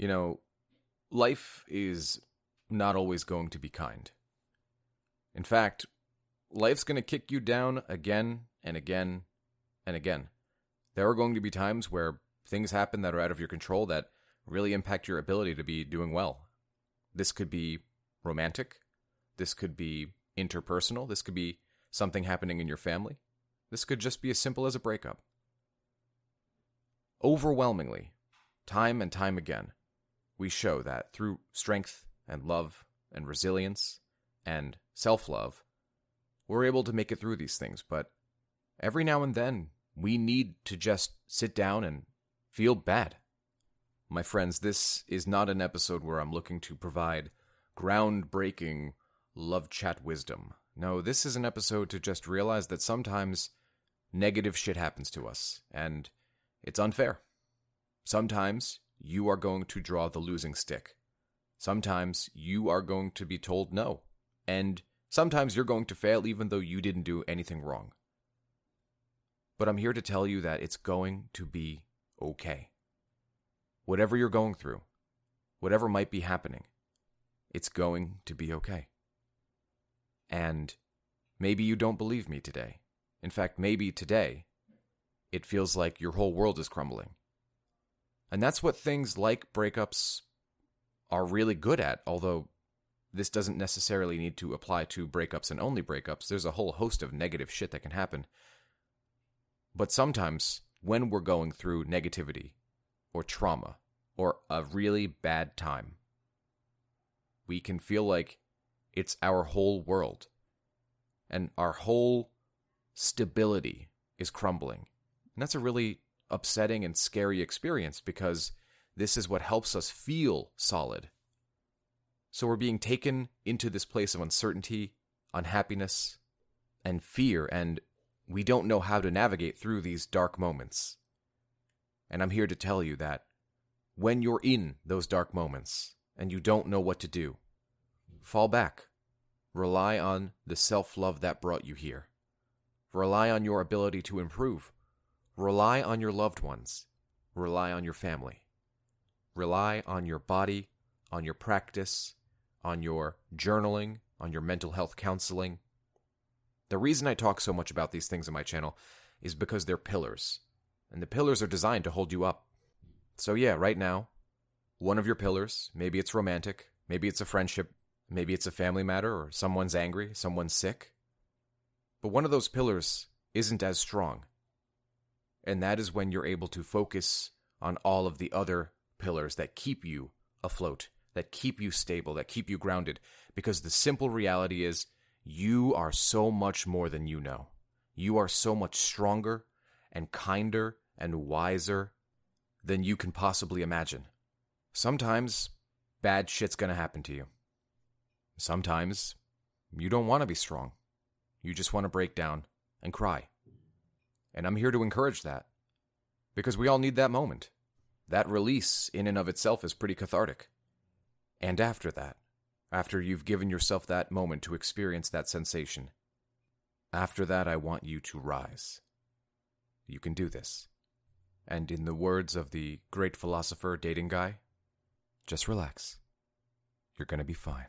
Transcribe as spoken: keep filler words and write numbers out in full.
you know, life is not always going to be kind. In fact, life's going to kick you down again and again and again. There are going to be times where things happen that are out of your control that really impact your ability to be doing well. This could be romantic. This could be interpersonal. This could be something happening in your family. This could just be as simple as a breakup. Overwhelmingly, time and time again, we show that through strength and love and resilience and self-love, we're able to make it through these things. But every now and then, we need to just sit down and feel bad. My friends, this is not an episode where I'm looking to provide groundbreaking love chat wisdom. No, this is an episode to just realize that sometimes negative shit happens to us, and it's unfair. Sometimes you are going to draw the losing stick. Sometimes you are going to be told no, and sometimes you're going to fail even though you didn't do anything wrong. But I'm here to tell you that it's going to be okay. Whatever you're going through, whatever might be happening, it's going to be okay. And maybe you don't believe me today. In fact, maybe today, it feels like your whole world is crumbling. And that's what things like breakups are really good at, although this doesn't necessarily need to apply to breakups and only breakups. There's a whole host of negative shit that can happen. But sometimes, when we're going through negativity, or trauma, or a really bad time, we can feel like it's our whole world, and our whole stability is crumbling. And that's a really upsetting and scary experience, because this is what helps us feel solid. So we're being taken into this place of uncertainty, unhappiness, and fear, and we don't know how to navigate through these dark moments. And I'm here to tell you that when you're in those dark moments and you don't know what to do, fall back. Rely on the self-love that brought you here. Rely on your ability to improve. Rely on your loved ones. Rely on your family. Rely on your body, on your practice, on your journaling, on your mental health counseling. The reason I talk so much about these things on my channel is because they're pillars, and the pillars are designed to hold you up. So yeah, right now, one of your pillars, maybe it's romantic, maybe it's a friendship, maybe it's a family matter, or someone's angry, someone's sick, but one of those pillars isn't as strong, and that is when you're able to focus on all of the other pillars that keep you afloat, that keep you stable, that keep you grounded, because the simple reality is, you are so much more than you know. You are so much stronger and kinder and wiser than you can possibly imagine. Sometimes bad shit's gonna happen to you. Sometimes you don't want to be strong. You just want to break down and cry. And I'm here to encourage that, because we all need that moment. That release in and of itself is pretty cathartic. And after that, after you've given yourself that moment to experience that sensation, after that, I want you to rise. You can do this. And in the words of the great philosopher dating guy, just relax. You're going to be fine.